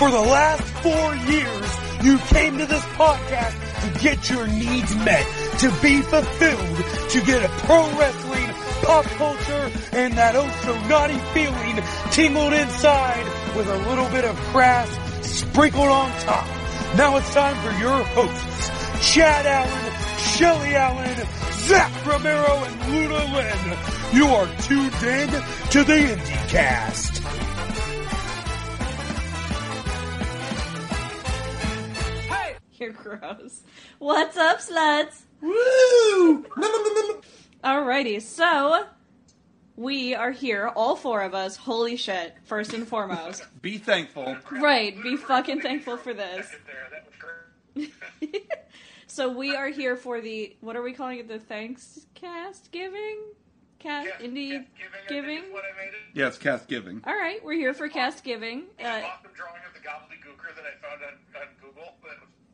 For the last 4 years, you came to this podcast to get your needs met, to be fulfilled, to get a pro wrestling, pop culture, and that oh-so-naughty feeling tingled inside with a little bit of crass sprinkled on top. Now it's time for your hosts, Chad Allen, Shelly Allen, Zach Romero, and Luna Lynn. You are tuned in to the IndieCast. Hey! You're gross. What's up, sluts? Woo! Alrighty, so we are here, all four of us. Holy shit, first and foremost. Be thankful. Right, be fucking thankful for this. So we are here for the, what are we calling it, the Cast Giving? Yes, Cast Giving. Alright, we're here for Cast Giving. Awesome drawing of the gobbledygooker that I found on Google.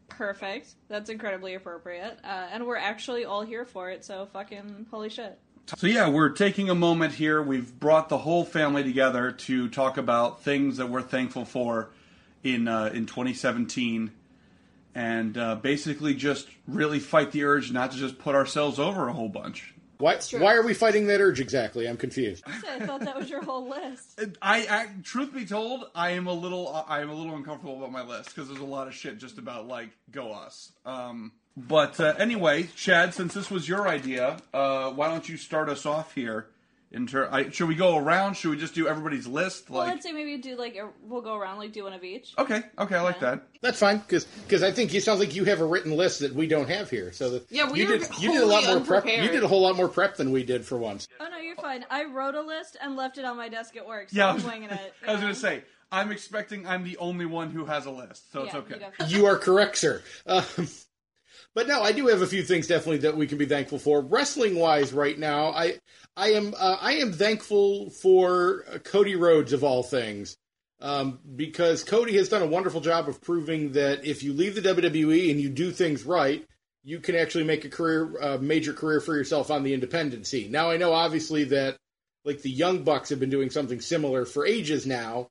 Perfect. That's incredibly appropriate. And we're actually all here for it, so fucking holy shit. So yeah, we're taking a moment here. We've brought the whole family together to talk about things that we're thankful for in 2017. And basically just really fight the urge not to just put ourselves over a whole bunch. Why are we fighting that urge exactly? I'm confused. I thought that was your whole list. I truth be told, I am a little uncomfortable about my list because there's a lot of shit just about like go us. But anyway, Chad, since this was your idea, why don't you start us off here? Should we go around? Should we just do everybody's list? Well, let's say maybe do we'll go around, do one of each. Okay, I like that. That's fine, because I think it sounds like you have a written list that we don't have here. So you did a whole lot more prep than we did for once. Oh no, you're fine. I wrote a list and left it on my desk at work. So yeah, I'm winging it. I was going to say I'm expecting I'm the only one who has a list, so yeah, it's okay. You are correct, sir. But no, I do have a few things definitely that we can be thankful for. Wrestling-wise right now, I am thankful for Cody Rhodes, of all things, because Cody has done a wonderful job of proving that if you leave the WWE and you do things right, you can actually make a major career for yourself on the independent scene. Now, I know, obviously, that the Young Bucks have been doing something similar for ages now,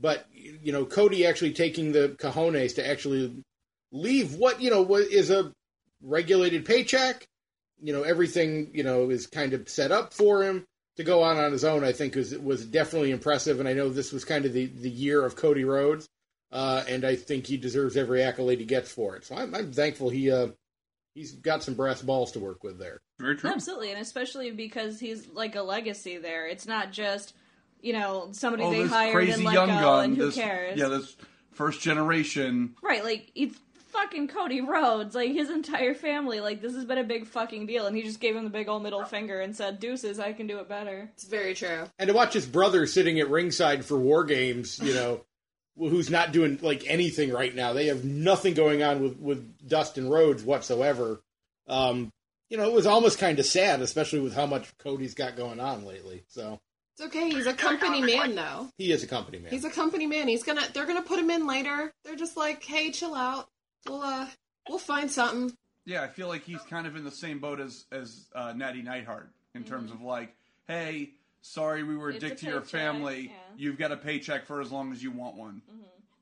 but, Cody actually taking the cojones to actually leave what, is a regulated paycheck. Everything, is kind of set up for him to go on his own, I think was definitely impressive. And I know this was kind of the year of Cody Rhodes. And I think he deserves every accolade he gets for it. So I'm thankful he's got some brass balls to work with there. Very true. Absolutely. And especially because he's like a legacy there. It's not just, somebody they hired and let go and who cares. Yeah, this first generation. Right. It's fucking Cody Rhodes, his entire family, this has been a big fucking deal, and he just gave him the big old middle finger and said, deuces, I can do it better. It's very true. And to watch his brother sitting at ringside for War Games, who's not doing, anything right now. They have nothing going on with Dustin Rhodes whatsoever. It was almost kind of sad, especially with how much Cody's got going on lately, so... It's okay, he's a company man, though. He is a company man. He's a company man. They're gonna put him in later. They're just like, hey, chill out. We'll find something. Yeah, I feel like he's kind of in the same boat as Natty Neidhart in terms of hey, sorry we were a dick to your family. Yeah. You've got a paycheck for as long as you want one,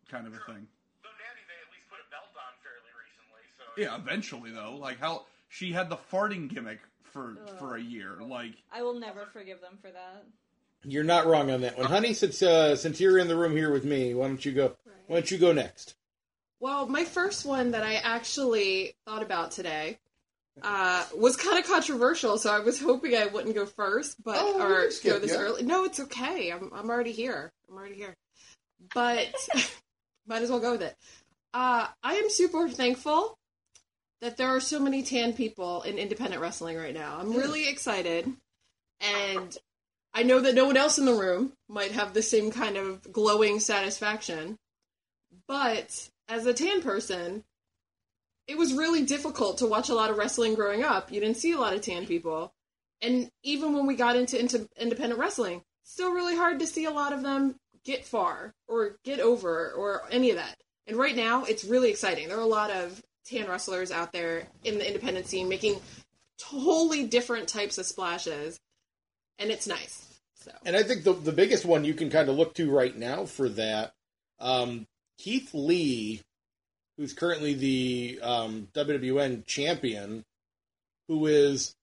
kind of a thing. So Natty, they at least put a belt on fairly recently. So yeah, eventually though, how she had the farting gimmick for a year. I will never forgive them for that. You're not wrong on that one, honey. Since you're in the room here with me, why don't you go? Right. Why don't you go next? Well, my first one that I actually thought about today was kind of controversial, so I was hoping I wouldn't go first, early. No, it's okay. I'm already here. But might as well go with it. I am super thankful that there are so many tan people in independent wrestling right now. I'm really excited, and I know that no one else in the room might have the same kind of glowing satisfaction, but... As a tan person, it was really difficult to watch a lot of wrestling growing up. You didn't see a lot of tan people. And even when we got into independent wrestling, still really hard to see a lot of them get far or get over or any of that. And right now, it's really exciting. There are a lot of tan wrestlers out there in the independent scene making totally different types of splashes. And it's nice. So. And I think the biggest one you can kind of look to right now for that Keith Lee, who's currently the WWN champion, who is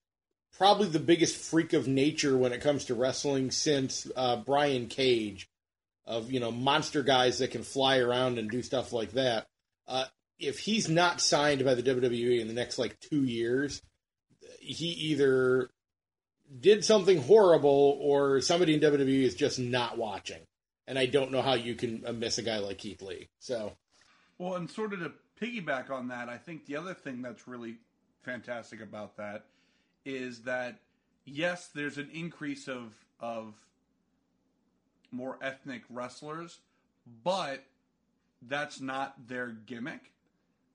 probably the biggest freak of nature when it comes to wrestling since Brian Cage, of, you know, monster guys that can fly around and do stuff like that. If he's not signed by the WWE in the next, 2 years, he either did something horrible or somebody in WWE is just not watching. And I don't know how you can miss a guy like Keith Lee. So, well, and sort of to piggyback on that, I think the other thing that's really fantastic about that is that, yes, there's an increase of more ethnic wrestlers, but that's not their gimmick.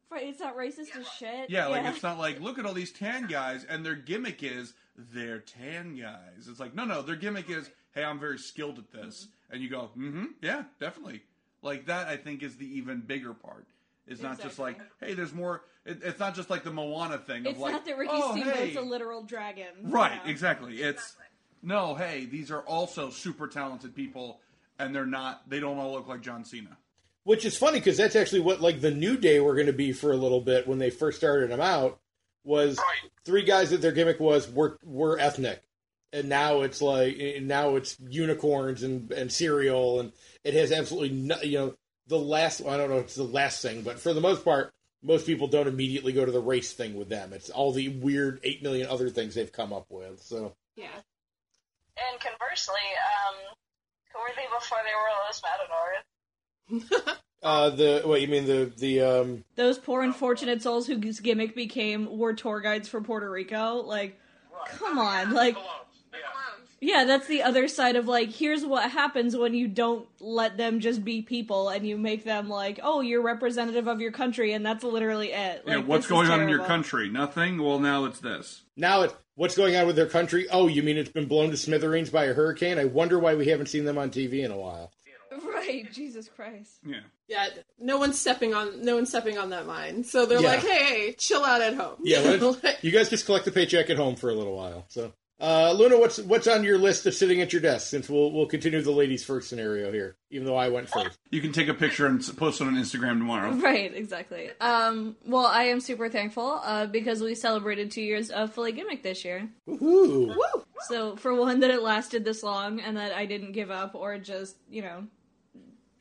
Right, it's not racist as shit. Yeah, it's not like, look at all these tan guys, and their gimmick is, they're tan guys. It's like, no, their gimmick is, hey, I'm very skilled at this. Mm-hmm. And you go, mm-hmm, yeah, definitely. Like, that, I think, is the even bigger part. It's not just like, hey, there's more. It's not just like the Moana thing. It's not that Ricky Steamboat's a literal dragon. Right, you know? Exactly. It's, no, hey, these are also super talented people, and they're not, they don't all look like John Cena. Which is funny, because that's actually what, the New Day were going to be for a little bit when they first started them out, was three guys that their gimmick was, were ethnic. And now it's unicorns and cereal, and it has absolutely no, I don't know if it's the last thing, but for the most part, most people don't immediately go to the race thing with them. It's all the weird 8 million other things they've come up with, so. Yeah. And conversely, who were they before they were Los Matadors? You mean the those poor unfortunate souls whose gimmick were tour guides for Puerto Rico? Come on, yeah, that's the other side of, here's what happens when you don't let them just be people and you make them you're representative of your country, and that's literally it. Yeah, what's going on in your country? Nothing? Well, now it's this. Now it's, what's going on with their country? Oh, you mean it's been blown to smithereens by a hurricane? I wonder why we haven't seen them on TV in a while. Right, Jesus Christ. Yeah. No one's stepping on that mine. So they're hey, chill out at home. Yeah, you guys just collect the paycheck at home for a little while. So, Luna, what's on your list of sitting at your desk? Since we'll continue the ladies first scenario here, even though I went first. You can take a picture and post it on Instagram tomorrow. Right, exactly. Well, I am super thankful because we celebrated 2 years of Fully Gimmick this year. Woohoo! Woo! So for one, that it lasted this long and that I didn't give up or just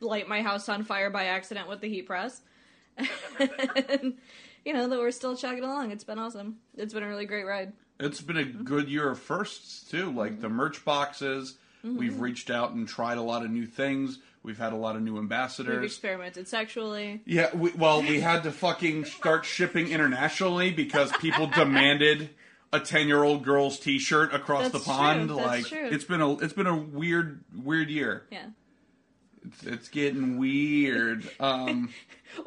light my house on fire by accident with the heat press. And, that we're still chugging along. It's been awesome. It's been a really great ride. It's been a good year of firsts, too. The merch boxes, we've reached out and tried a lot of new things. We've had a lot of new ambassadors. We've experimented sexually. Yeah, we had to fucking start shipping internationally because people demanded a 10-year-old girl's t-shirt across the pond. True. That's true. It's been a weird year. Yeah. It's getting weird. Well,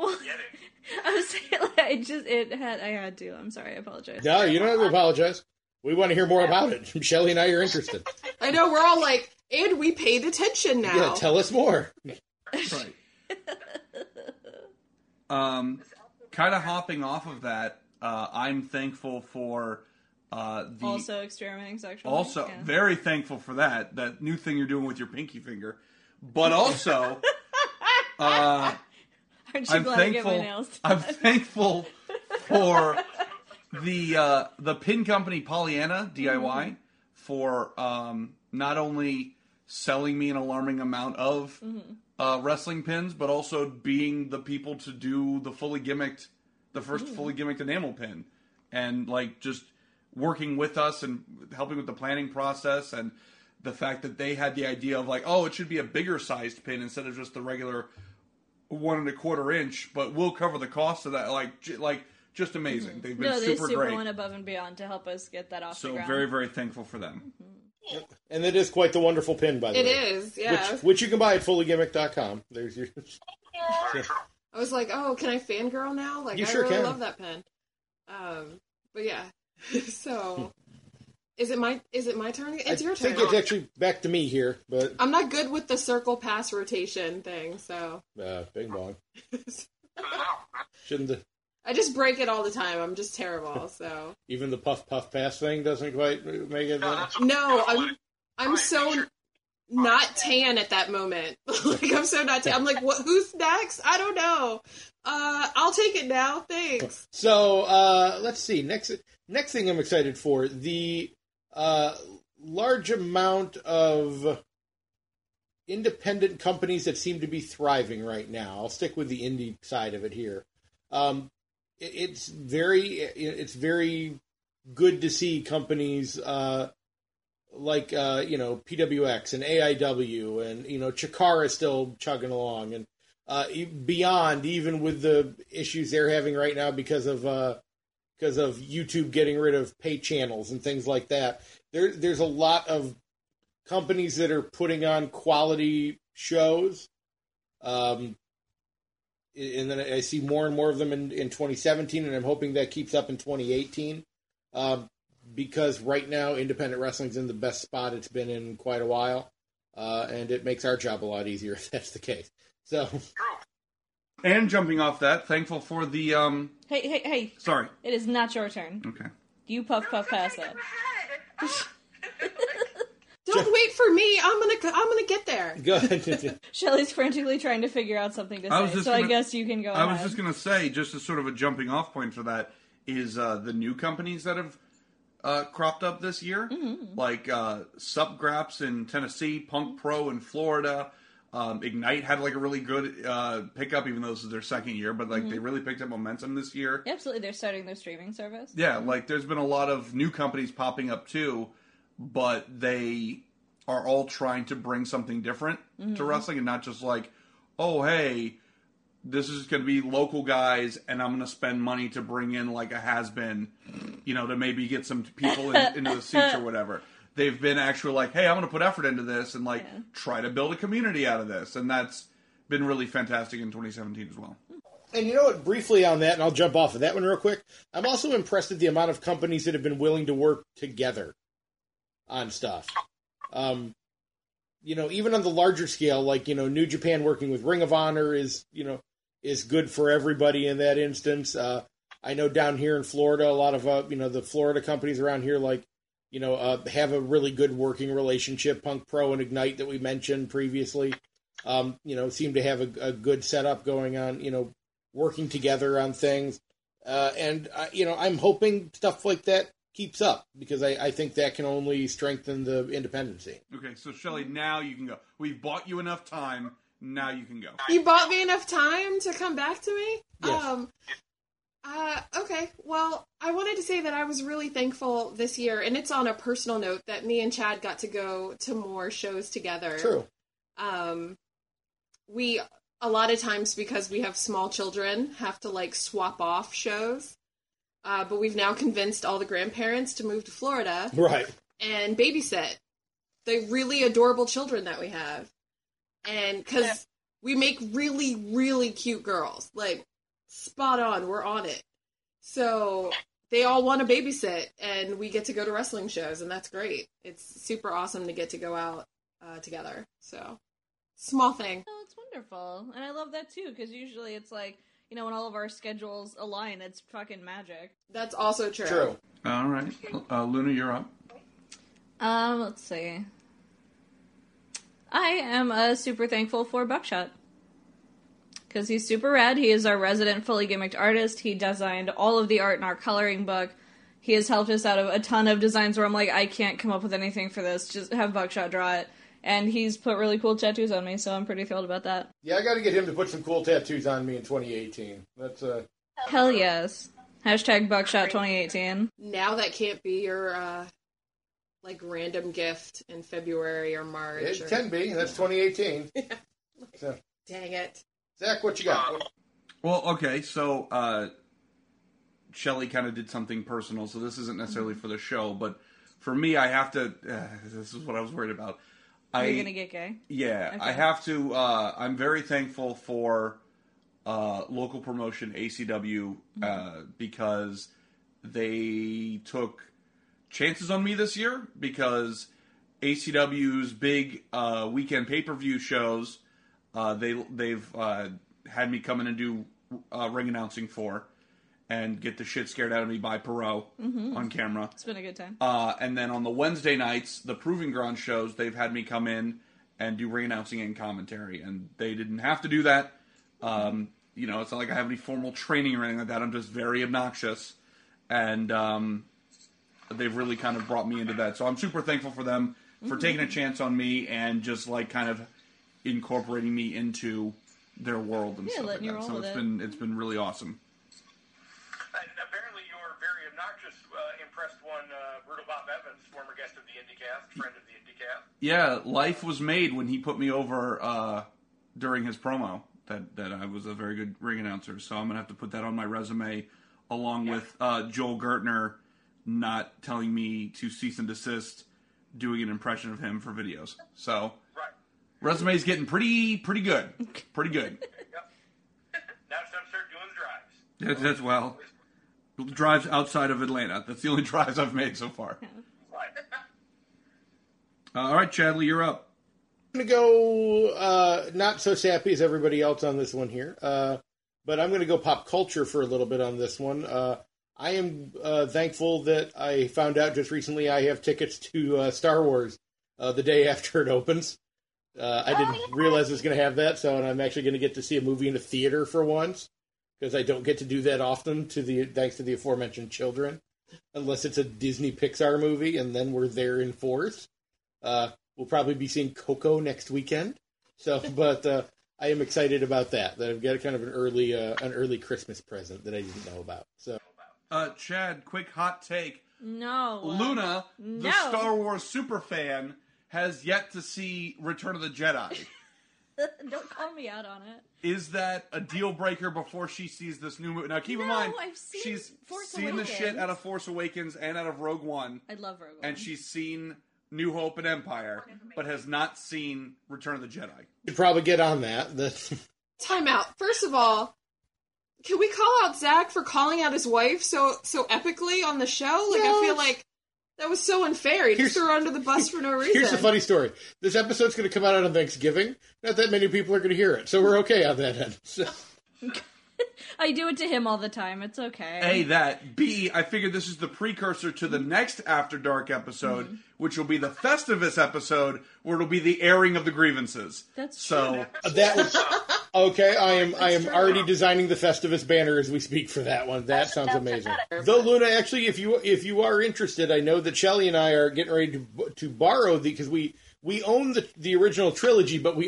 I was saying, I had to. I'm sorry, I apologize. No, you don't have to apologize. We want to hear more about it. Shelley and I are interested. I know, we're all and we paid attention now. Yeah, tell us more. Right. Kind of hopping off of that, I'm thankful for also experimenting sexually. Also, very thankful for that new thing you're doing with your pinky finger. But also, aren't you glad I get my nails done? I'm thankful for the pin company Pollyanna DIY for not only selling me an alarming amount of wrestling pins, but also being the people to do the first fully gimmicked enamel pin, and just working with us and helping with the planning process and. The fact that they had the idea of it should be a bigger sized pin instead of just the regular 1 1/4 inch, but we'll cover the cost of that. Just amazing. They've been super great. They went above and beyond to help us get that off the ground. So very, very thankful for them. Mm-hmm. And it is quite the wonderful pin, by the way. It is, yeah. Which you can buy at fullygimmick.com. There's your. Yeah. I was like, oh, can I fangirl now? You sure really can. Love that pin. But yeah, so. Is it my turn? It's your turn. I think it's actually back to me here, but I'm not good with the circle pass rotation thing, so. Bing bong. I just break it all the time. I'm just terrible, so. Even the puff pass thing doesn't quite make it. No, I'm so not tan at that moment. Like, I'm so not tan. I'm like, what? Who's next? I don't know. I'll take it now. Thanks. So, let's see. Next thing I'm excited for, the large amount of independent companies that seem to be thriving right now. I'll stick with the indie side of it here. It's very good to see companies like PWX and AIW and, Chikara still chugging along, and Beyond, even with the issues they're having right now because of YouTube getting rid of pay channels and things like that. There's a lot of companies that are putting on quality shows. And then I see more and more of them in 2017, and I'm hoping that keeps up in 2018. Because right now, independent wrestling's in the best spot it's been in quite a while. And it makes our job a lot easier if that's the case. So, and jumping off that, thankful for the Hey! Sorry, it is not your turn. Okay, you puff past that. Don't wait for me. I'm gonna get there. Go ahead. Shelley's frantically trying to figure out something to say, I guess you can go ahead. I was just gonna say, just as sort of a jumping off point for that, is the new companies that have cropped up this year, mm-hmm. like Subgraps in Tennessee, Punk Pro in Florida. Ignite had a really good pickup, even though this is their second year, but mm-hmm. they really picked up momentum this year. Yeah, absolutely, they're starting their streaming service. Yeah, mm-hmm. There's been a lot of new companies popping up too, but they are all trying to bring something different mm-hmm. to wrestling, and not just this is going to be local guys, and I'm going to spend money to bring in a has-been, to maybe get some people into the seats or whatever. They've been actually I'm going to put effort into this and try to build a community out of this. And that's been really fantastic in 2017 as well. And you know what, briefly on that, and I'll jump off of that one real quick. I'm also impressed at the amount of companies that have been willing to work together on stuff. Even on the larger scale, New Japan working with Ring of Honor is good for everybody in that instance. I know down here in Florida, a lot of, the Florida companies around here, have a really good working relationship. Punk Pro and Ignite that we mentioned previously, seem to have a good setup going on, working together on things. And I'm hoping stuff like that keeps up, because I think that can only strengthen the independency. Okay, so Shelley, now you can go. We've bought you enough time. Now you can go. You bought me enough time to come back to me? Yes. Okay, well, I wanted to say that I was really thankful this year, and it's on a personal note, that me and Chad got to go to more shows together. True. We, a lot of times, because we have small children, have to, swap off shows. But we've now convinced all the grandparents to move to Florida. Right. And babysit the really adorable children that we have. And because we make really, really cute girls, spot on, we're on it. So they all want to babysit, and we get to go to wrestling shows, and that's great. It's super awesome to get to go out together. So, small thing. Oh, it's wonderful. And I love that, too, because usually it's when all of our schedules align, it's fucking magic. That's also true. True. All right. Luna, you're up. Let's see. I am super thankful for Buckshot. Because he's super rad. He is our resident fully gimmicked artist. He designed all of the art in our coloring book. He has helped us out of a ton of designs where I'm I can't come up with anything for this. Just have Buckshot draw it. And he's put really cool tattoos on me, so I'm pretty thrilled about that. Yeah, I gotta get him to put some cool tattoos on me in 2018. That's Hell yes. Hashtag Buckshot 2018. Now that can't be your, random gift in February or March. It can be. That's 2018. Yeah. So. Dang it. Zach, what you got? Well, okay, so Shelley kind of did something personal, so this isn't necessarily for the show, but for me, I have to... this is what I was worried about. Are you going to get gay? Yeah, okay. I have to... I'm very thankful for local promotion, ACW, because they took chances on me this year, because ACW's big weekend pay-per-view shows... They've had me come in and do ring announcing for, and get the shit scared out of me by Perot on camera. It's been a good time. And then on the Wednesday nights, the Proving Ground shows, they've had me come in and do ring announcing and commentary. And they didn't have to do that. You know, it's not like I have any formal training or anything like that. I'm just very obnoxious. And they've really kind of brought me into that. So I'm super thankful for them for taking a chance on me and just like kind of incorporating me into their world and stuff like that. So it's been really awesome. And apparently your very obnoxious impressed one Brutal Bob Evans, former guest of the IndieCast, friend of the IndieCast. Yeah, life was made when he put me over during his promo that I was a very good ring announcer. So I'm going to have to put that on my resume along with Joel Gertner not telling me to cease and desist doing an impression of him for videos. So resume's getting pretty good. Pretty good. Now it's time to start doing drives. That's well. Drives outside of Atlanta. That's the only drives I've made so far. Yeah. All right, Chadley, you're up. I'm going to go not so sappy as everybody else on this one here, but I'm going to go pop culture for a little bit on this one. I am thankful that I found out just recently I have tickets to Star Wars the day after it opens. I didn't realize I was going to have that, so and I'm actually going to get to see a movie in a theater for once, because I don't get to do that often, thanks to the aforementioned children, unless it's a Disney Pixar movie, and then we're there in force. We'll probably be seeing Coco next weekend, but I am excited about that I've got kind of an early Christmas present that I didn't know about. So, Chad, quick hot take. No. Luna, the Star Wars superfan, has yet to see Return of the Jedi. Don't call me out on it. Is that a deal breaker before she sees this new movie? Now, keep in mind, she's seen the shit out of Force Awakens and out of Rogue One. I love Rogue One. And she's seen New Hope and Empire, but has not seen Return of the Jedi. You should probably get on that. Time out. First of all, can we call out Zach for calling out his wife so epically on the show? Like, yes. I feel like that was so unfair. He just threw her under the bus for no reason. Here's a funny story. This episode's going to come out on Thanksgiving. Not that many people are going to hear it, so we're okay on that end. So. I do it to him all the time. It's okay. A, that. B, I figured this is the precursor to the next After Dark episode, which will be the Festivus episode, where it'll be the airing of the grievances. That's so true. That was... Okay, I am already designing the Festivus banner as we speak for that one. That sounds amazing. Though, Luna, actually, if you are interested, I know that Shelley and I are getting ready to borrow because we own the original trilogy, but we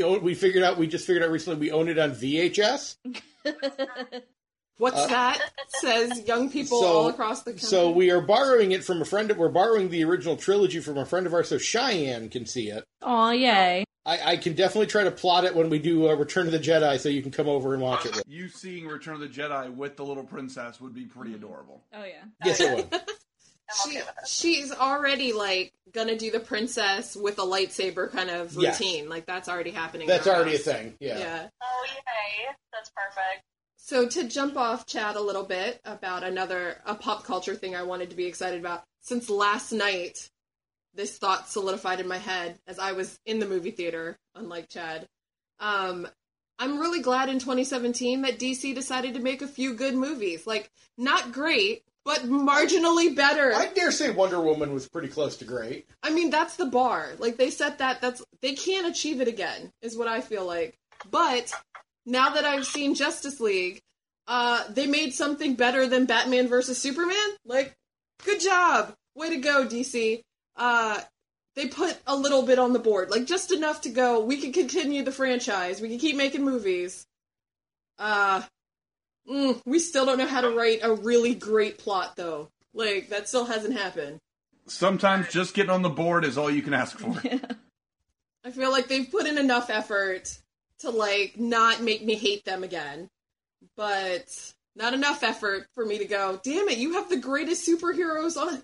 just figured out recently we own it on VHS. What's that? Says young people all across the country. So we are borrowing it from a friend. We're borrowing the original trilogy from a friend of ours, so Cheyenne can see it. Aw, yay. I can definitely try to plot it when we do Return of the Jedi, so you can come over and watch it. You seeing Return of the Jedi with the little princess would be pretty adorable. Oh, yeah. Yes, it would. She's already, like, gonna do the princess with a lightsaber kind of routine. Yes. Like, that's already happening. That's already a thing, yeah. Oh, yay. That's perfect. So to jump off, Chad, a little bit about a pop culture thing I wanted to be excited about. Since last night... This thought solidified in my head as I was in the movie theater, unlike Chad. I'm really glad in 2017 that DC decided to make a few good movies. Like, not great, but marginally better. I dare say Wonder Woman was pretty close to great. I mean, that's the bar. Like, they set they can't achieve it again, is what I feel like. But now that I've seen Justice League, they made something better than Batman versus Superman. Like, good job. Way to go, DC. They put a little bit on the board, like just enough to go, we can continue the franchise, we can keep making movies. We still don't know how to write a really great plot, though. Like, that still hasn't happened. Sometimes just getting on the board is all you can ask for. Yeah. I feel like they've put in enough effort to, like, not make me hate them again. But not enough effort for me to go, damn it, you have the greatest superheroes on...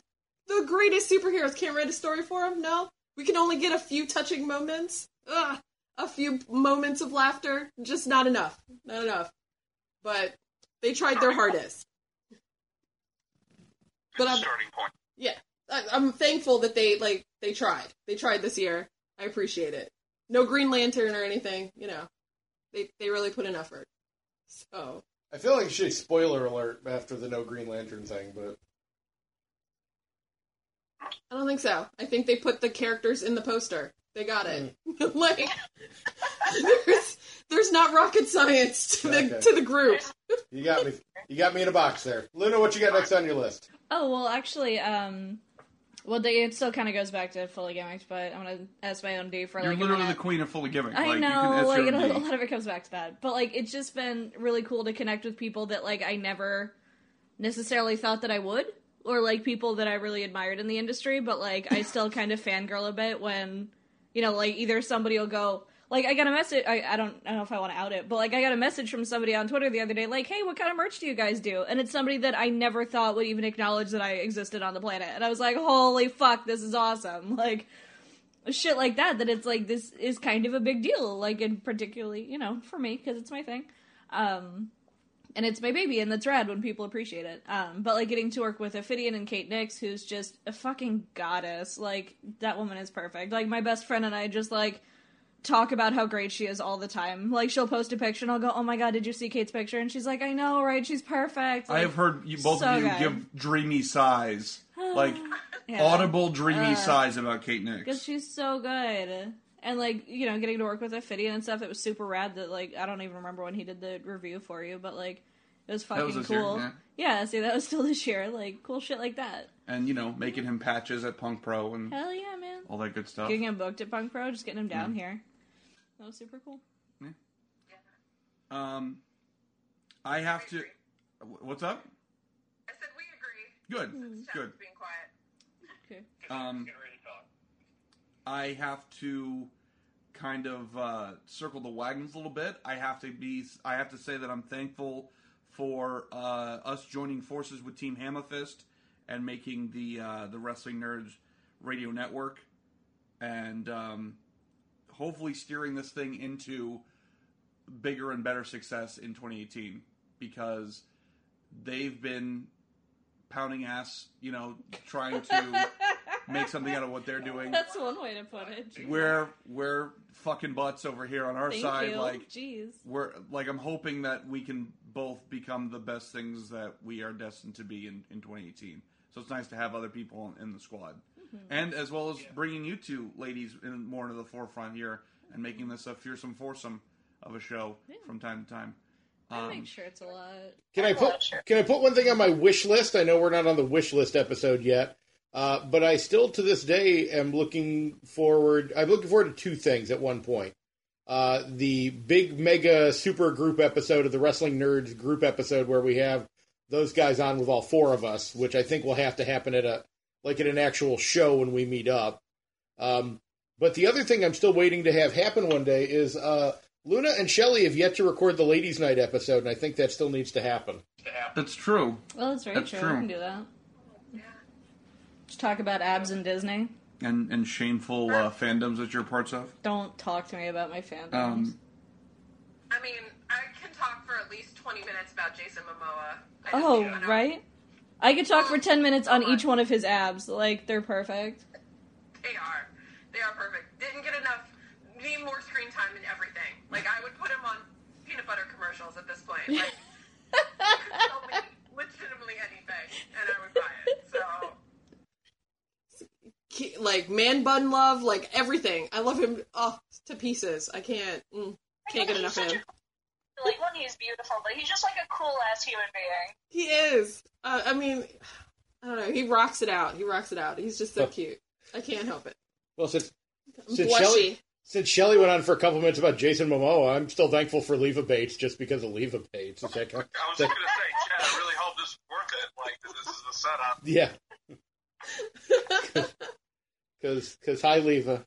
The greatest superheroes. Can't write a story for them? No? We can only get a few touching moments. Ugh. A few moments of laughter. Just not enough. Not enough. But they tried their hardest. But starting point. Yeah. I'm thankful that they tried. They tried this year. I appreciate it. No Green Lantern or anything. You know. They really put an effort. So. I feel like it should be spoiler alert after the no Green Lantern thing, but... I don't think so. I think they put the characters in the poster. They got it. Mm. Like, there's not rocket science to the group. You got me. You got me in a box there. Luna, what you got next on your list? Oh, well, actually, it still kind of goes back to Fully Gimmicked, but I'm going to ask my own D for, like... You're literally the queen of Fully Gimmicked. I know, like, a lot of it comes back to that. But, like, it's just been really cool to connect with people that, like, I never necessarily thought that I would, or, like, people that I really admired in the industry, but, like, I still kind of fangirl a bit when, you know, like, either somebody will go... Like, I got a message, I don't know if I want to out it, but, like, I got a message from somebody on Twitter the other day, like, hey, what kind of merch do you guys do? And it's somebody that I never thought would even acknowledge that I existed on the planet. And I was like, holy fuck, this is awesome. Like, shit like that it's like, this is kind of a big deal. Like, and particularly, you know, for me, because it's my thing. And it's my baby, and that's rad when people appreciate it. But, like, getting to work with Ophidian and Kate Nix, who's just a fucking goddess. Like, that woman is perfect. Like, my best friend and I just, like... talk about how great she is all the time. Like, she'll post a picture, and I'll go, oh my god, did you see Kate's picture? And she's like, I know, right? She's perfect. Like, I have heard both of you give dreamy sighs. Like, audible dreamy sighs about Kate Nix. Because she's so good. And, like, you know, getting to work with Ophidian and stuff, it was super rad that, like, I don't even remember when he did the review for you, but, like, it was fucking cool. Yeah, see, that was still this year. Like, cool shit like that. And, you know, making him patches at Punk Pro and... Hell yeah, man. All that good stuff. Getting him booked at Punk Pro, just getting him down here. That was super cool. Yeah. I have to... What's up? I said we agree. Good. Mm-hmm. Good. Being quiet. Okay. I have to kind of circle the wagons a little bit. I have to say that I'm thankful for us joining forces with Team Hammerfist and making the Wrestling Nerds radio network. And... hopefully steering this thing into bigger and better success in 2018, because they've been pounding ass, you know, trying to make something out of what they're doing. That's one way to put it. We're fucking butts over here on our side. Thank you. Like, jeez. We're like, I'm hoping that we can both become the best things that we are destined to be in 2018. So it's nice to have other people in the squad. And as well as bringing you two ladies in more into the forefront here and making this a fearsome foursome of a show from time to time. I make sure it's a lot. Can I put one thing on my wish list? I know we're not on the wish list episode yet, but I still to this day am looking forward. I'm looking forward to two things at one point. The big mega super group episode of the Wrestling Nerds group episode where we have those guys on with all four of us, which I think will have to happen at an actual show when we meet up. But the other thing I'm still waiting to have happen one day is Luna and Shelly have yet to record the Ladies' Night episode, and I think that still needs to happen. That's true. Well, that's very true. We can do that. Just talk about abs and Disney. And shameful fandoms that you're parts of. Don't talk to me about my fandoms. I mean, I can talk for at least 20 minutes about Jason Momoa. Right? I could talk for 10 minutes on each one of his abs. Like, they're perfect. They are. They are perfect. Didn't get enough, need more screen time in everything. Like, I would put him on peanut butter commercials at this point. Like, you could tell me legitimately anything, and I would buy it, so. Like, man bun love, like, everything. I love him off to pieces. I can't get enough of him. Like, well, he's beautiful, but he's just, like, a cool-ass human being. He is. I mean, I don't know. He rocks it out. He's just so cute. I can't help it. Well, since Shelly went on for a couple minutes about Jason Momoa, I'm still thankful for Leva Bates just because of Leva Bates. I was just going to say, yeah, I really hope this is worth it. Like, this is the setup. Yeah. Because hi, Leva.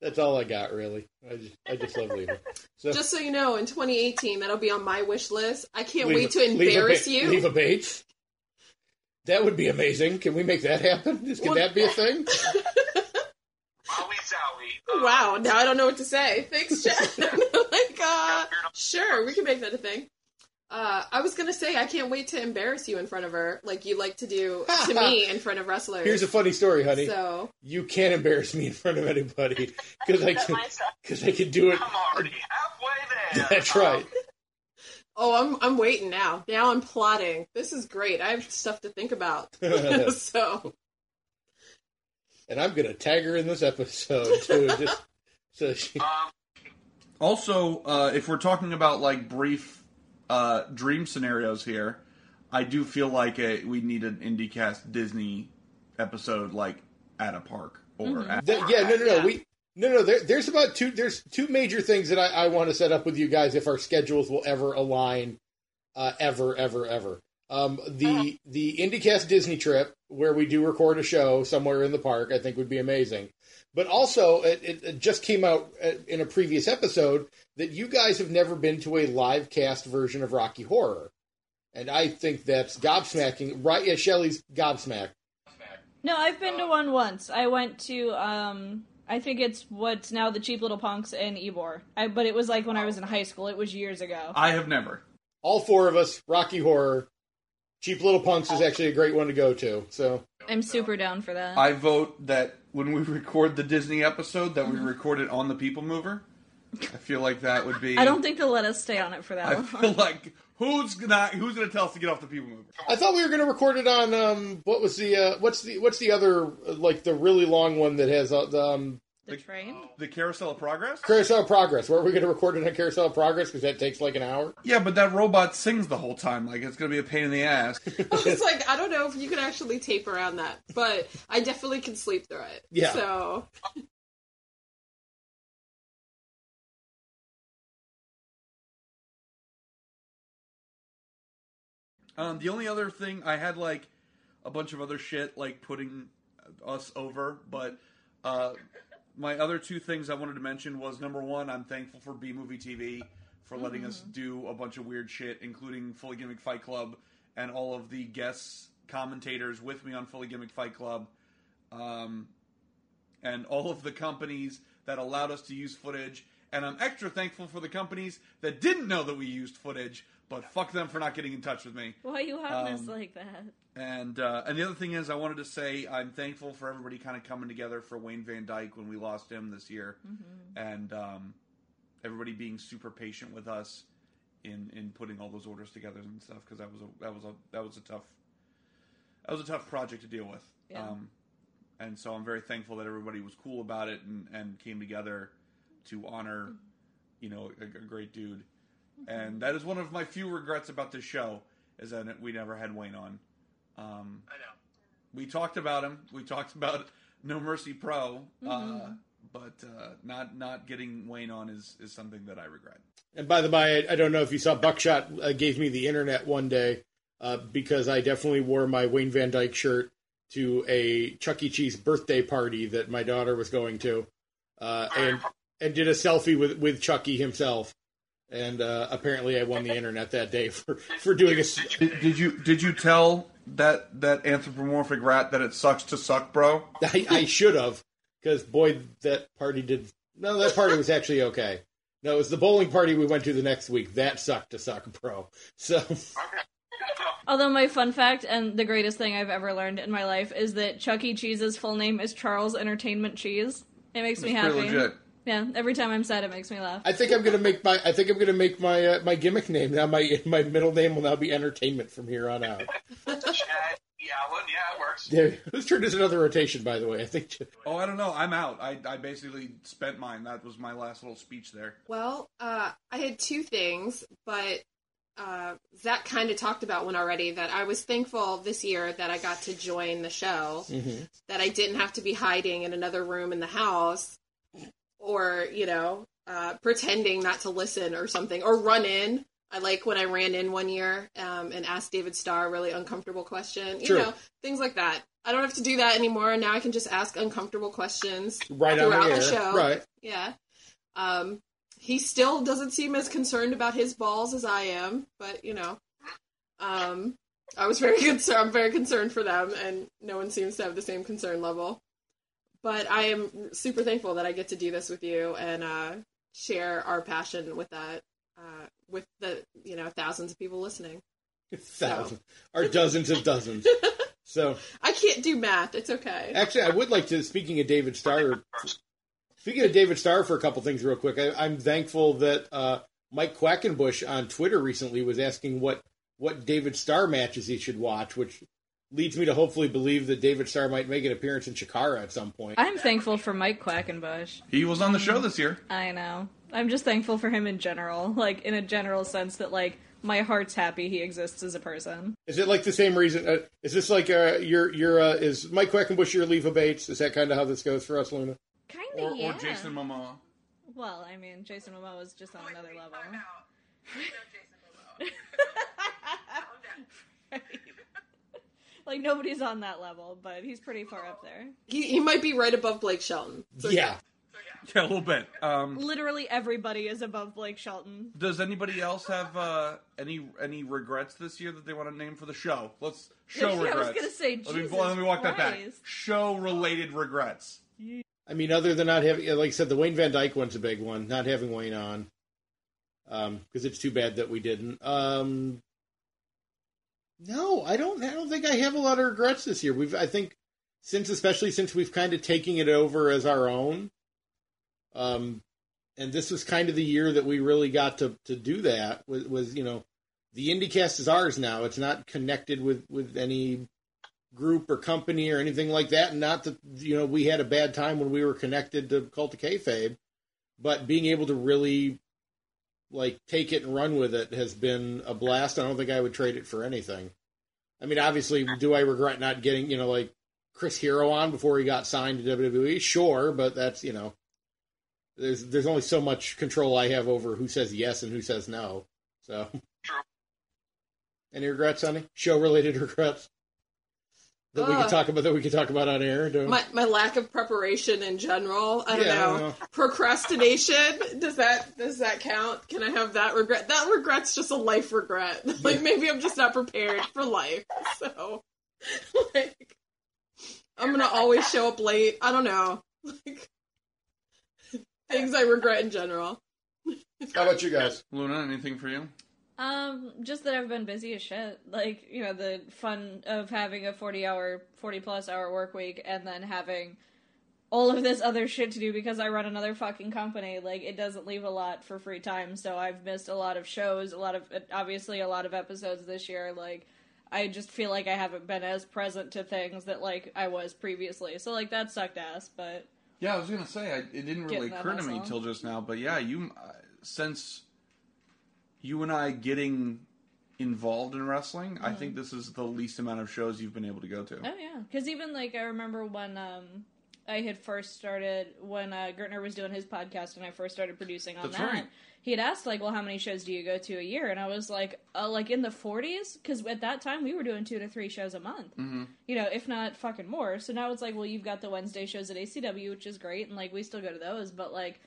That's all I got, really. I just love Leva. So, just so you know, in 2018, that'll be on my wish list. I can't wait to embarrass you. Leva Bates? That would be amazing. Can we make that happen? Can that be a thing? Wowie zowie. Wow, now I don't know what to say. Thanks, Chad. Like, sure, we can make that a thing. I was going to say, I can't wait to embarrass you in front of her, like you like to do to me in front of wrestlers. Here's a funny story, honey. So, you can't embarrass me in front of anybody, because I can do it. I'm already halfway there. That's right. I'm waiting now. Now I'm plotting. This is great. I have stuff to think about. So and I'm gonna tag her in this episode too, just so she. Also, if we're talking about like brief dream scenarios here, I do feel like we need an IndieCast Disney episode, like at a park or There's two major things that I want to set up with you guys if our schedules will ever align, ever. The IndieCast Disney trip where we do record a show somewhere in the park, I think would be amazing. But also, it just came out in a previous episode that you guys have never been to a live cast version of Rocky Horror. And I think that's gobsmacking. Right? Yeah, Shelley's gobsmacked. No, I've been to one once. I went to, I think it's what's now the Cheap Little Punks and Ybor. But it was like when I was in high school. It was years ago. I have never. All four of us, Rocky Horror. Cheap Little Punks is actually a great one to go to. So I'm super down for that. I vote that when we record the Disney episode, that we record it on the People Mover. I feel like that would be... I don't think they'll let us stay on it for that long. Feel like, who's going to tell us to get off the People Mover? I thought we were going to record it on, what's the other, like, the really long one that has, The train? The Carousel of Progress? Carousel of Progress. Were we going to record it on Carousel of Progress? Because that takes like an hour. Yeah, but that robot sings the whole time. Like, it's going to be a pain in the ass. It's like, I don't know if you can actually tape around that. But I definitely can sleep through it. Yeah. So... the only other thing, I had like a bunch of other shit, like putting us over, but... my other two things I wanted to mention was, number one, I'm thankful for B-Movie TV for letting us do a bunch of weird shit, including Fully Gimmick Fight Club and all of the guest commentators with me on Fully Gimmick Fight Club, and all of the companies that allowed us to use footage. And I'm extra thankful for the companies that didn't know that we used footage, but fuck them for not getting in touch with me. Why are you having us like that? And the other thing is, I wanted to say I'm thankful for everybody kind of coming together for Wayne Van Dyke when we lost him this year. Mm-hmm. And everybody being super patient with us in putting all those orders together and stuff, because that was a tough project to deal with. Yeah. And so I'm very thankful that everybody was cool about it and came together to honor, you know, a great dude. Mm-hmm. And that is one of my few regrets about this show, is that we never had Wayne on. I know. We talked about him. We talked about No Mercy Pro, but not getting Wayne on is something that I regret. And by the way, I don't know if you saw, Buckshot gave me the internet one day because I definitely wore my Wayne Van Dyke shirt to a Chuck E. Cheese birthday party that my daughter was going to, and did a selfie with Chucky himself. And apparently I won the internet that day for doing a... Did you tell that anthropomorphic rat that it sucks to suck, bro? I should have, because boy, that party did... No, that party was actually okay. No, it was the bowling party we went to the next week. That sucked to suck, bro. So... Although my fun fact, and the greatest thing I've ever learned in my life, is that Chuck E. Cheese's full name is Charles Entertainment Cheese. It makes me happy. Pretty legit. Yeah, every time I'm sad, it makes me laugh. I think I'm gonna make my my gimmick name now. My middle name will now be Entertainment from here on out. It works. Yeah, whose turn is another rotation, by the way? I think. Oh, I don't know. I'm out. I basically spent mine. That was my last little speech there. Well, I had two things, but Zach kind of talked about one already. That I was thankful this year that I got to join the show. Mm-hmm. That I didn't have to be hiding in another room in the house. Or, you know, pretending not to listen or something. Or run in. I like when I ran in one year and asked David Starr a really uncomfortable question. True. You know, things like that. I don't have to do that anymore. Now I can just ask uncomfortable questions throughout the show. Right. Yeah. He still doesn't seem as concerned about his balls as I am. But, you know, I was very concerned. I'm very concerned for them. And no one seems to have the same concern level. But I am super thankful that I get to do this with you and share our passion with that, with the, you know, thousands of people listening. Thousands. So. Or dozens of dozens. So I can't do math. It's okay. Actually, I would like to, speaking of David Starr for a couple things real quick, I'm thankful that Mike Quackenbush on Twitter recently was asking what David Starr matches he should watch, which leads me to hopefully believe that David Starr might make an appearance in Chikara at some point. I'm thankful for Mike Quackenbush. He was on the show this year. I know. I'm just thankful for him in general, like, in a general sense that, like, my heart's happy he exists as a person. Is it, like, the same reason? Is this, like, is Mike Quackenbush your Leva Bates? Is that kind of how this goes for us, Luna? Kind of, yeah. Or Jason Momoa. Well, I mean, Jason Momoa is just on another level. I'm out. I know Jason Momoa. Like, nobody's on that level, but he's pretty far up there. He might be right above Blake Shelton. So yeah. Yeah, a little bit. Literally everybody is above Blake Shelton. Does anybody else have any regrets this year that they want to name for the show? Let's show regrets. I was going to say, let me walk that back. Show-related regrets. I mean, other than not having, like I said, the Wayne Van Dyke one's a big one, not having Wayne on. Because it's too bad that we didn't. No, I don't think I have a lot of regrets this year. I think especially since we've kind of taken it over as our own. And this was kind of the year that we really got to do that. Was you know, the IndieCast is ours now. It's not connected with any group or company or anything like that. And not that, you know, we had a bad time when we were connected to Cult of Kayfabe, but being able to really, like, take it and run with it has been a blast. I don't think I would trade it for anything. I mean, obviously, do I regret not getting, you know, like, Chris Hero on before he got signed to WWE? Sure, but that's, you know, there's only so much control I have over who says yes and who says no. So, any regrets, honey? Show-related regrets that we could talk about on air. My lack of preparation in general. I don't know. Procrastination. Does that count? Can I have that regret? That regret's just a life regret. Yeah. Like, maybe I'm just not prepared for life. So, like, I'm gonna always show up late. I don't know. Like, things I regret in general. How about you guys? Luna, anything for you? Just that I've been busy as shit. Like, you know, the fun of having a 40-plus hour work week and then having all of this other shit to do because I run another fucking company. Like, it doesn't leave a lot for free time, so I've missed a lot of shows, a lot of episodes this year. Like, I just feel like I haven't been as present to things that, like, I was previously. So, like, that sucked ass, but... Yeah, I was going to say, it didn't really occur to me till just now, but yeah, since you and I getting involved in wrestling, mm-hmm. I think this is the least amount of shows you've been able to go to. Oh, yeah. Because even, like, I remember when I had first started, when Gertner was doing his podcast and I first started producing on that, right. He had asked, like, well, how many shows do you go to a year? And I was like, in the 40s? Because at that time, we were doing 2 to 3 shows a month. Mm-hmm. You know, if not fucking more. So now it's like, well, you've got the Wednesday shows at ACW, which is great, and, like, we still go to those. But, like,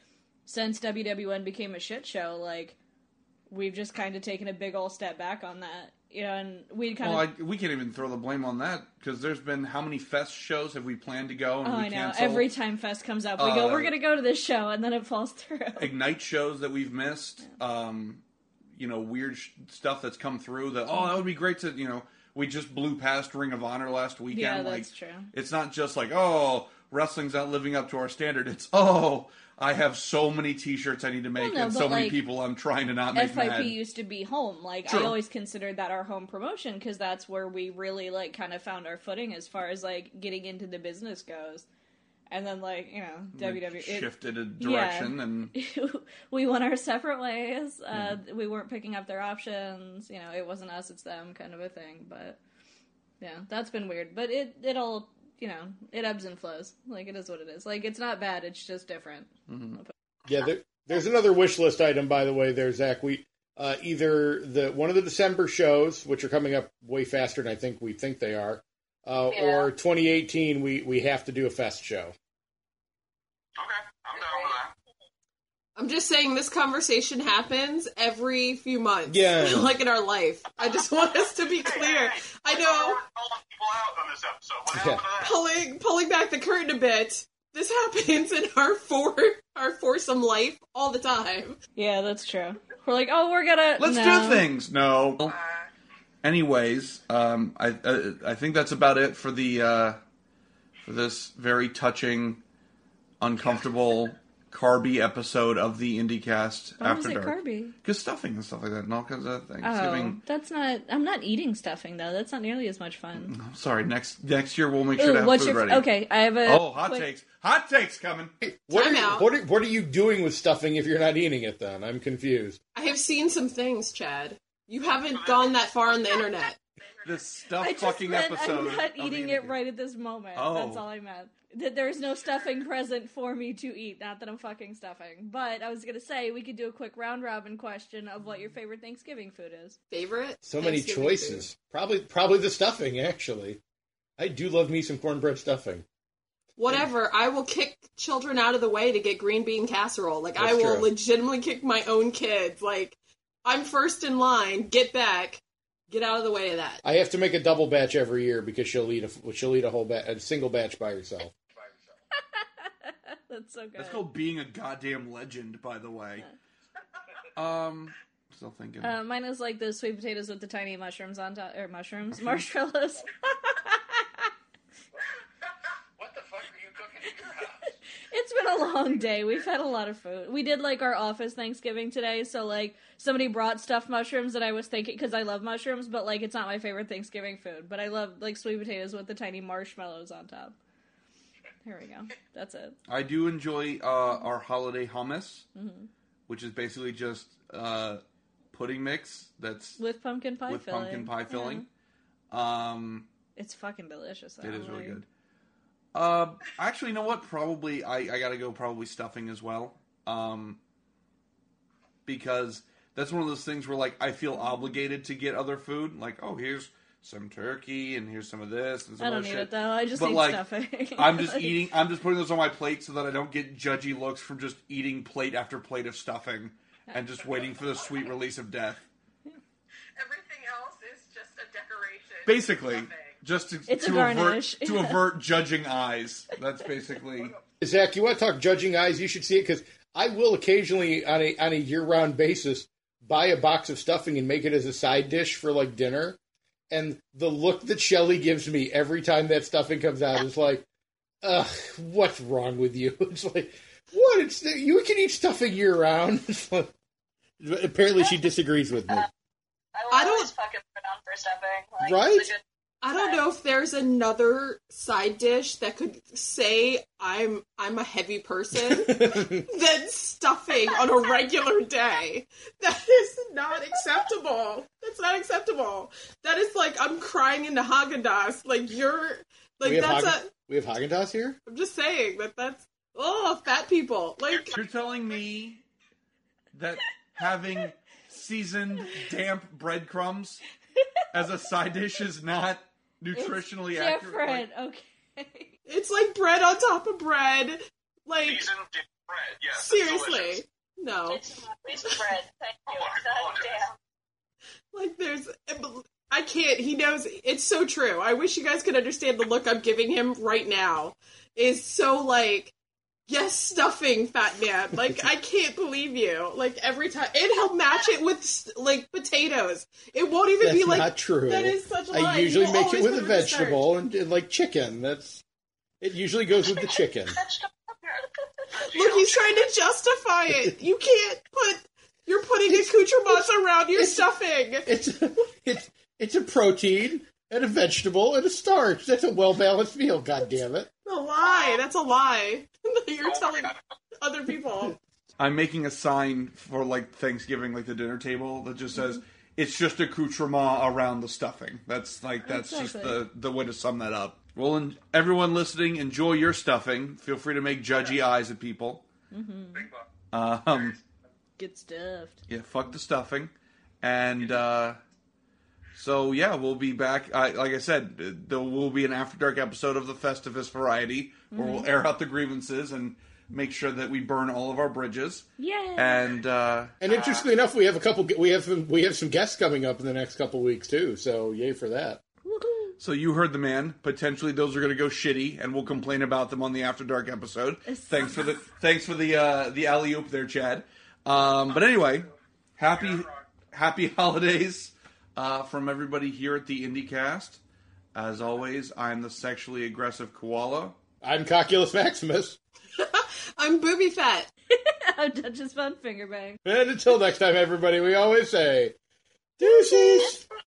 since WWN became a shit show, like, we've just kind of taken a big old step back on that. You know, and we kind of... Well, we can't even throw the blame on that, because there's been how many Fest shows have we planned to go, and we cancel? Every time Fest comes up, we go, we're going to go to this show, and then it falls through. Ignite shows that we've missed, yeah. You know, weird stuff that's come through that, that would be great to, you know, we just blew past Ring of Honor last weekend. Yeah, that's true. It's not just like, wrestling's not living up to our standard. It's, I have so many t-shirts I need to make and so many people I'm trying to not make mad. FIP used to be home. Like, true. I always considered that our home promotion because that's where we really, like, kind of found our footing as far as, like, getting into the business goes. And then, like, you know, WWE... shifted a direction and... we went our separate ways. We weren't picking up their options. You know, it wasn't us, it's them kind of a thing. But, yeah, that's been weird. But it all... You know, it ebbs and flows. Like, it is what it is. Like, it's not bad. It's just different. Mm-hmm. Yeah, there's another wish list item, by the way, there, Zach. We either one of the December shows, which are coming up way faster than we think they are, or 2018, we have to do a Fest show. Okay, I'm down with that. I'm just saying this conversation happens every few months. Yeah. Like in our life. I just want us to be clear. Hey. I know. Out on this episode. What happened to that? Pulling back the curtain a bit. This happens in our foursome life all the time. Yeah, that's true. We're like, we're gonna do things. No. Anyways, I think that's about it for the for this very touching, uncomfortable carby episode of the IndieCast After Dark. Why was it carby? Because stuffing and stuff like that and all kinds of Thanksgiving. Oh, that's not... I'm not eating stuffing, though. That's not nearly as much fun. I'm sorry. Next year, we'll make sure to have food ready. Okay, I have a... Oh, hot takes. Hot takes coming. What are you doing with stuffing if you're not eating it, then? I'm confused. I have seen some things, Chad. You haven't gone that far on the internet. This stuff fucking episode. I'm not eating it right at this moment. Oh. That's all I meant. That there's no stuffing present for me to eat. Not that I'm fucking stuffing. But I was going to say, we could do a quick round-robin question of what your favorite Thanksgiving food is. Favorite? So many choices. Food. Probably the stuffing, actually. I do love me some cornbread stuffing. Whatever. Yeah. I will kick children out of the way to get green bean casserole. Like, that's I will true. Legitimately kick my own kids. Like, I'm first in line. Get back. Get out of the way of that. I have to make a double batch every year because she'll eat a whole batch, a single batch by herself. That's so good. That's called being a goddamn legend, by the way. Yeah. Still thinking. Mine is like the sweet potatoes with the tiny mushrooms on top, or marshmallows. What the fuck are you cooking in your house? It's been a long day. We've had a lot of food. We did, like, our office Thanksgiving today, so, like, somebody brought stuffed mushrooms, and I was thinking, because I love mushrooms, but, like, it's not my favorite Thanksgiving food. But I love, like, sweet potatoes with the tiny marshmallows on top. There we go. That's it. I do enjoy our holiday hummus, mm-hmm. which is basically just pudding mix that's... With pumpkin pie filling. Yeah. It's fucking delicious. It is really good. Actually, you know what? Probably, I gotta go probably stuffing as well. Because that's one of those things where, like, I feel obligated to get other food. Like, oh, here's some turkey, and here's some of this, and some other shit. I don't need it, though. I just eat stuffing. I'm just eating, I'm just putting this on my plate so that I don't get judgy looks from just eating plate after plate of stuffing and just waiting for the sweet release of death. Everything else is just a decoration. Basically. Just to avert judging eyes. That's basically... Zach, you want to talk judging eyes? You should see it, because I will occasionally, on a year-round basis, buy a box of stuffing and make it as a side dish for, like, dinner. And the look that Shelly gives me every time that stuffing comes out is like, ugh, what's wrong with you? It's like, what? You can eat stuffing year-round. Apparently she disagrees with me. I don't fucking put on for stuffing. Like, right? I don't know if there's another side dish that could say I'm a heavy person than stuffing on a regular day. That is not acceptable. That's not acceptable. That is like I'm crying into Haagen-Dazs. Like you're like that's a we have Haagen-Dazs here? I'm just saying that's fat people. Like you're telling me that having seasoned damp breadcrumbs as a side dish is not nutritionally accurate. Different, like, okay. It's like bread on top of bread. Like seasoned bread, yeah. Seriously, no. It's bread. Thank you. Oh, damn. Like there's, I can't. He knows it's so true. I wish you guys could understand the look I'm giving him right now. Is so like, yes, stuffing, fat man. Like I can't believe you. Like every time, and he'll match it with like potatoes. It won't even be like not true. That is such a lie. I usually make it with a vegetable and like chicken. That's it. Usually goes with the chicken. Look, he's trying to justify it. You can't put. You're putting accoutrements around your stuffing. It's a protein and a vegetable and a starch. That's a well balanced meal. God damn it. A lie. That's a lie. You're telling other people. I'm making a sign for like Thanksgiving, like the dinner table that just says it's just accoutrement around the stuffing. That's like exactly. Just the way to sum that up. Well, and everyone listening, enjoy your stuffing. Feel free to make judgy eyes at people. Mm-hmm. Get stuffed. Yeah, fuck the stuffing, and so yeah, we'll be back. Like I said, there will be an After Dark episode of the Festivus variety where we'll air out the grievances and make sure that we burn all of our bridges. Yay! And interestingly enough, we have some guests coming up in the next couple weeks too. So yay for that! Woo-hoo. So you heard the man. Potentially those are going to go shitty, and we'll complain about them on the After Dark episode. Thanks for the alley oop there, Chad. But anyway, happy holidays. From everybody here at the IndieCast, as always, I'm the sexually aggressive koala. I'm Cocculus Maximus. I'm booby fat. I'm Duchess Von Fingerbang. And until next time, everybody, we always say, deuces.